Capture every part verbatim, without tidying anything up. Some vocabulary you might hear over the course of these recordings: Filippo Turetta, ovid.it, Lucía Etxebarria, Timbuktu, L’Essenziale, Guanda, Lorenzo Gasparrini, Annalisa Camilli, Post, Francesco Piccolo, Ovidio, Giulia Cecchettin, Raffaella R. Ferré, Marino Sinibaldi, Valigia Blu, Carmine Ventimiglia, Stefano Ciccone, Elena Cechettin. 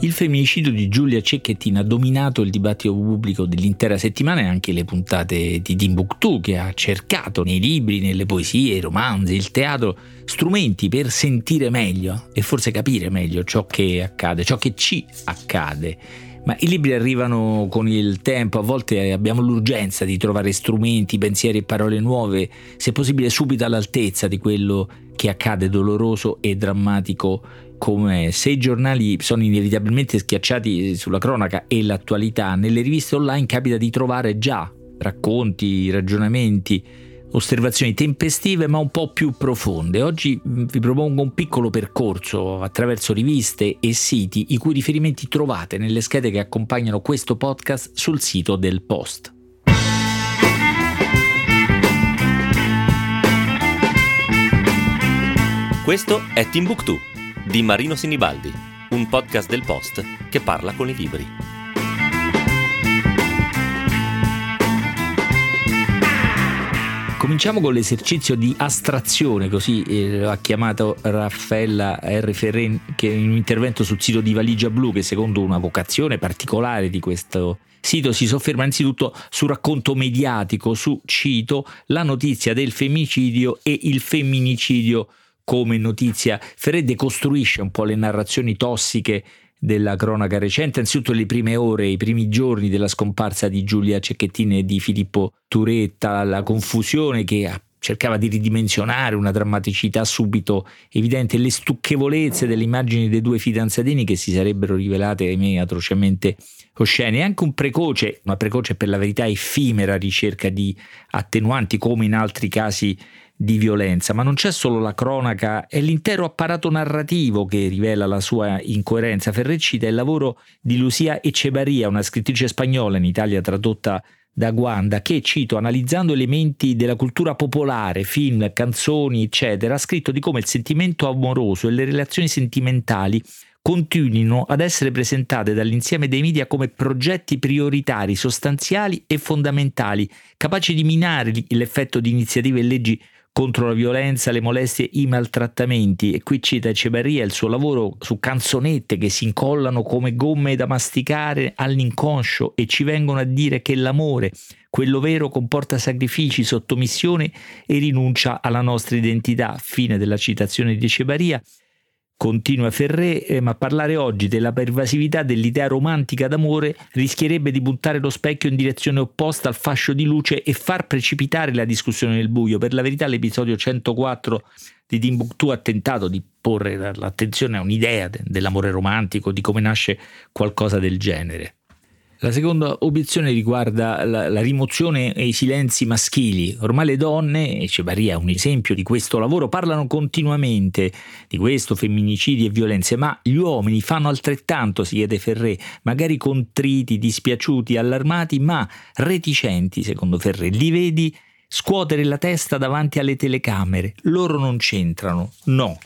Il femminicidio di Giulia Cecchettin ha dominato il dibattito pubblico dell'intera settimana e anche le puntate di Timbuktu, che ha cercato nei libri, nelle poesie, i romanzi, il teatro, strumenti per sentire meglio e forse capire meglio ciò che accade, ciò che ci accade. Ma i libri arrivano con il tempo, a volte abbiamo l'urgenza di trovare strumenti, pensieri e parole nuove, se possibile subito all'altezza di quello che accade, doloroso e drammatico come se i giornali sono inevitabilmente schiacciati sulla cronaca e l'attualità. Nelle riviste online capita di trovare già racconti, ragionamenti, osservazioni tempestive ma un po' più profonde. Oggi vi propongo un piccolo percorso attraverso riviste e siti i cui riferimenti trovate nelle schede che accompagnano questo podcast sul sito del Post. Questo è Timbuktu di Marino Sinibaldi, un podcast del Post che parla con i libri. Cominciamo con l'esercizio di astrazione, così eh, lo ha chiamato Raffaella R. Ferré, che in un intervento sul sito di Valigia Blu, che secondo una vocazione particolare di questo sito si sofferma anzitutto sul racconto mediatico, su, cito, la notizia del femminicidio e il femminicidio come notizia. Ferré decostruisce un po' le narrazioni tossiche della cronaca recente, anzitutto le prime ore, i primi giorni della scomparsa di Giulia Cecchettin e di Filippo Turetta, la confusione che cercava di ridimensionare una drammaticità subito evidente, le stucchevolezze delle immagini dei due fidanzatini che si sarebbero rivelate, ahimè, atrocemente oscene, e anche un precoce, una precoce per la verità effimera ricerca di attenuanti come in altri casi di violenza. Ma non c'è solo la cronaca, è l'intero apparato narrativo che rivela la sua incoerenza. Ferré cita il lavoro di Lucía Etxebarria, una scrittrice spagnola in Italia tradotta da Guanda, che, cito, analizzando elementi della cultura popolare, film, canzoni, eccetera, ha scritto di come il sentimento amoroso e le relazioni sentimentali continuino ad essere presentate dall'insieme dei media come progetti prioritari, sostanziali e fondamentali, capaci di minare l'effetto di iniziative e leggi contro la violenza, le molestie, i maltrattamenti. E qui cita Etxebarria il suo lavoro su canzonette che si incollano come gomme da masticare all'inconscio e ci vengono a dire che l'amore, quello vero, comporta sacrifici, sottomissione e rinuncia alla nostra identità. Fine della citazione di Etxebarria. Continua Ferré, eh, ma parlare oggi della pervasività dell'idea romantica d'amore rischierebbe di puntare lo specchio in direzione opposta al fascio di luce e far precipitare la discussione nel buio. Per la verità, l'episodio centoquattro di Timbuktu ha tentato di porre l'attenzione a un'idea de- dell'amore romantico, di come nasce qualcosa del genere. La seconda obiezione riguarda la, la rimozione e i silenzi maschili. Ormai le donne, e Cebaria è un esempio di questo lavoro, parlano continuamente di questo, femminicidi e violenze, ma gli uomini fanno altrettanto, si chiede Ferré, magari contriti, dispiaciuti, allarmati, ma reticenti, secondo Ferré. Li vedi scuotere la testa davanti alle telecamere, loro non c'entrano, no.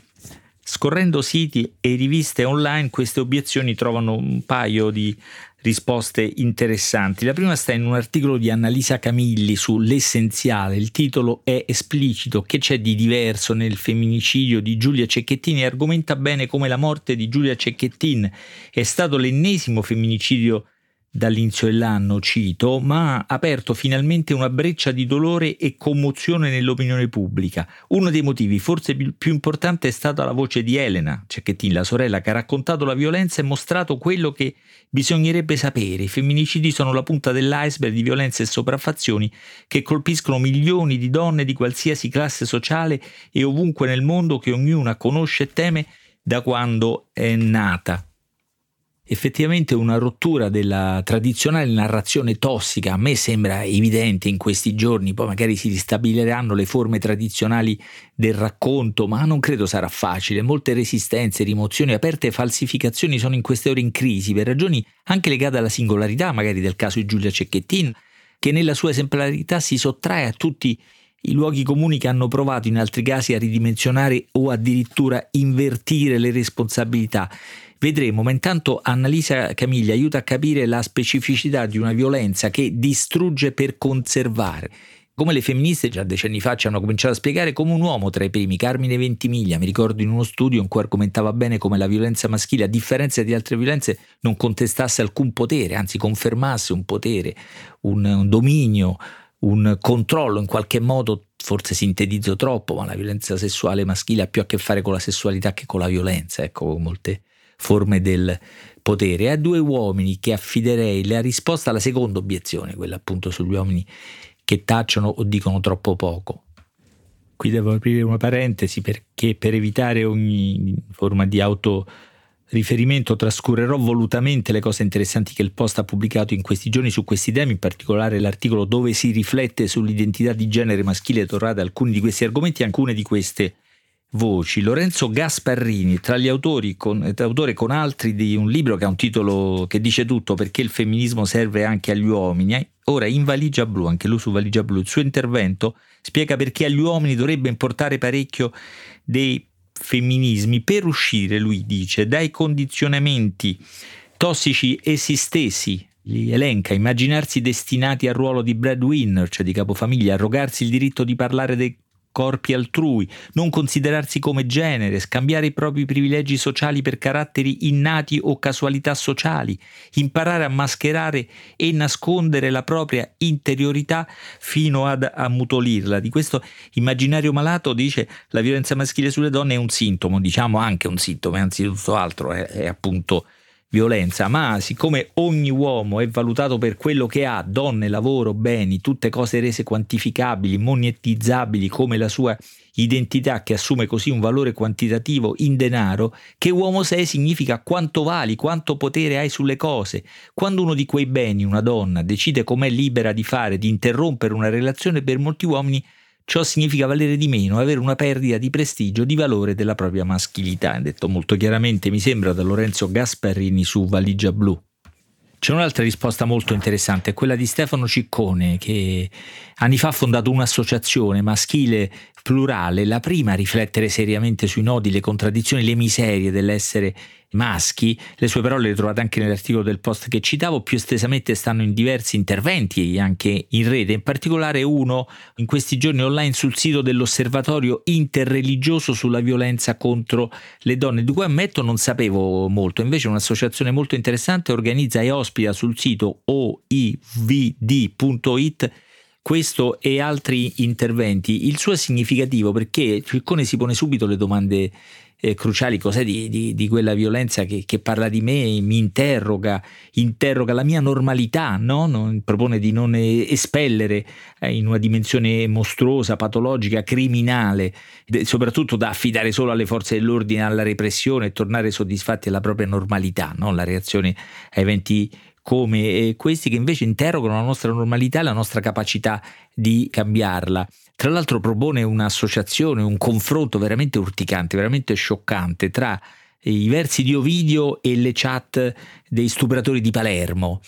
Scorrendo siti e riviste online, queste obiezioni trovano un paio di risposte interessanti. La prima sta in un articolo di Annalisa Camilli su L'Essenziale. Il titolo è esplicito: che c'è di diverso nel femminicidio di Giulia Cecchettin? E argomenta bene come la morte di Giulia Cecchettin è stato l'ennesimo femminicidio dall'inizio dell'anno, cito, ma ha aperto finalmente una breccia di dolore e commozione nell'opinione pubblica. Uno dei motivi, forse più importante, è stata la voce di Elena Cechettin, la sorella, che ha raccontato la violenza e mostrato quello che bisognerebbe sapere. I femminicidi sono la punta dell'iceberg di violenze e sopraffazioni che colpiscono milioni di donne di qualsiasi classe sociale e ovunque nel mondo, che ognuna conosce e teme da quando è nata. Effettivamente una rottura della tradizionale narrazione tossica a me sembra evidente in questi giorni. Poi magari si ristabiliranno le forme tradizionali del racconto, ma non credo sarà facile. Molte resistenze, rimozioni aperte, falsificazioni sono in queste ore in crisi, per ragioni anche legate alla singolarità magari del caso di Giulia Cecchettin, che nella sua esemplarità si sottrae a tutti i luoghi comuni che hanno provato in altri casi a ridimensionare o addirittura invertire le responsabilità. Vedremo, ma intanto Annalisa Camiglia aiuta a capire la specificità di una violenza che distrugge per conservare, Come le femministe già decenni fa ci hanno cominciato a spiegare, come un uomo tra i primi, Carmine Ventimiglia, mi ricordo in uno studio in cui argomentava bene come la violenza maschile, a differenza di altre violenze, non contestasse alcun potere, anzi confermasse un potere, un, un dominio, un controllo in qualche modo. Forse sintetizzo troppo, ma la violenza sessuale maschile ha più a che fare con la sessualità che con la violenza, ecco, con molte forme del potere. A due uomini che affiderei la risposta alla seconda obiezione, quella appunto sugli uomini che tacciono o dicono troppo poco. Qui devo aprire una parentesi, perché per evitare ogni forma di auto riferimento trascurerò volutamente le cose interessanti che il Post ha pubblicato in questi giorni su questi temi, in particolare l'articolo dove si riflette sull'identità di genere maschile, tornate alcuni di questi argomenti e alcune di queste voci. Lorenzo Gasparrini, tra gli autori con, tra autore con altri di un libro che ha un titolo che dice tutto, perché il femminismo serve anche agli uomini, ora in Valigia Blu, anche lui su Valigia Blu, il suo intervento spiega perché agli uomini dovrebbe importare parecchio dei femminismi per uscire, lui dice, dai condizionamenti tossici essi stessi. Li elenca: immaginarsi destinati al ruolo di breadwinner, cioè di capofamiglia, arrogarsi il diritto di parlare dei corpi altrui, non considerarsi come genere, scambiare i propri privilegi sociali per caratteri innati o casualità sociali, imparare a mascherare e nascondere la propria interiorità fino ad ammutolirla. Di questo immaginario malato, dice, la violenza maschile sulle donne è un sintomo, diciamo anche un sintomo, è anzitutto altro, è, è appunto violenza, ma siccome ogni uomo è valutato per quello che ha, donne, lavoro, beni, tutte cose rese quantificabili, monetizzabili come la sua identità, che assume così un valore quantitativo in denaro, che uomo sei significa quanto vali, quanto potere hai sulle cose. Quando uno di quei beni, una donna, decide com'è libera di fare, di interrompere una relazione, per molti uomini ciò significa valere di meno, avere una perdita di prestigio, di valore della propria maschilità. Detto molto chiaramente, mi sembra, da Lorenzo Gasparrini su Valigia Blu. C'è un'altra risposta molto interessante, quella di Stefano Ciccone, che anni fa ha fondato un'associazione maschile plurale, la prima a riflettere seriamente sui nodi, le contraddizioni, le miserie dell'essere maschi. Le sue parole le trovate anche nell'articolo del Post che citavo, più estesamente stanno in diversi interventi anche in rete, in particolare uno in questi giorni online sul sito dell'osservatorio interreligioso sulla violenza contro le donne, di cui ammetto non sapevo molto. Invece un'associazione molto interessante organizza e ospita sul sito o i v d punto i t questo e altri interventi. Il suo è significativo perché Ciccone si pone subito le domande Eh, cruciali, cos'è di, di, di quella violenza che, che parla di me, mi interroga, interroga la mia normalità, no? Non, propone di non espellere eh, in una dimensione mostruosa, patologica, criminale, de, soprattutto da affidare solo alle forze dell'ordine, alla repressione, e tornare soddisfatti alla propria normalità, no? La reazione a eventi come questi che invece interrogano la nostra normalità e la nostra capacità di cambiarla. Tra l'altro propone un'associazione, un confronto veramente urticante, veramente scioccante tra i versi di Ovidio e le chat dei stupratori di Palermo.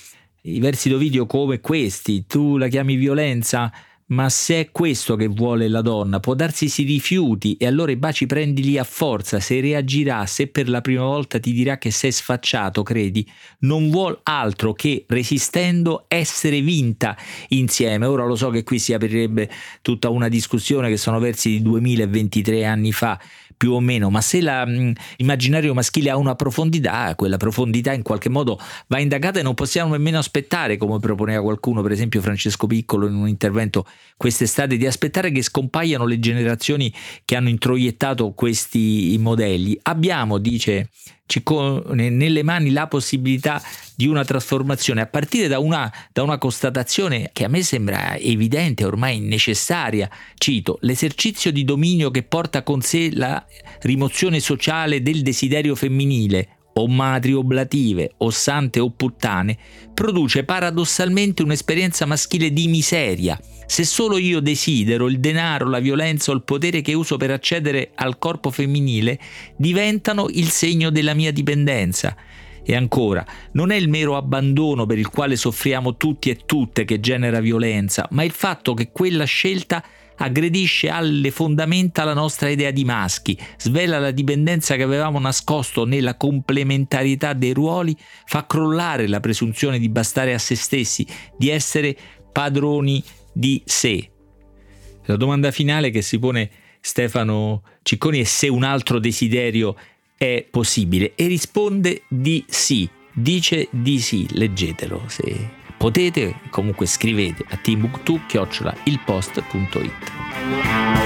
I versi di Ovidio come questi: tu la chiami violenza, ma se è questo che vuole la donna, può darsi si rifiuti e allora i baci prendili a forza, se reagirà, se per la prima volta ti dirà che sei sfacciato, credi, non vuol altro che, resistendo, essere vinta insieme. Ora lo so che qui si aprirebbe tutta una discussione, che sono versi di duemilaventitré anni fa, più o meno, ma se la, mh, l'immaginario maschile ha una profondità, quella profondità in qualche modo va indagata e non possiamo nemmeno aspettare, come proponeva qualcuno, per esempio Francesco Piccolo in un intervento quest'estate, di aspettare che scompaiano le generazioni che hanno introiettato questi modelli. Abbiamo, dice Ciccone, nelle mani la possibilità di una trasformazione, a partire da una, da una constatazione che a me sembra evidente, ormai necessaria. Cito: l'esercizio di dominio che porta con sé la rimozione sociale del desiderio femminile, o madri oblative, o sante o puttane, produce paradossalmente un'esperienza maschile di miseria. Se solo io desidero il denaro, la violenza o il potere che uso per accedere al corpo femminile, diventano il segno della mia dipendenza. E ancora, non è il mero abbandono per il quale soffriamo tutti e tutte che genera violenza, ma il fatto che quella scelta aggredisce alle fondamenta la nostra idea di maschi, svela la dipendenza che avevamo nascosto nella complementarietà dei ruoli, fa crollare la presunzione di bastare a se stessi, di essere padroni di sé. La domanda finale che si pone Stefano Ciccone è se un altro desiderio è possibile, e risponde di sì, dice di sì. Leggetelo se potete, comunque scrivete a timbuktu chiocciola ilpost punto it.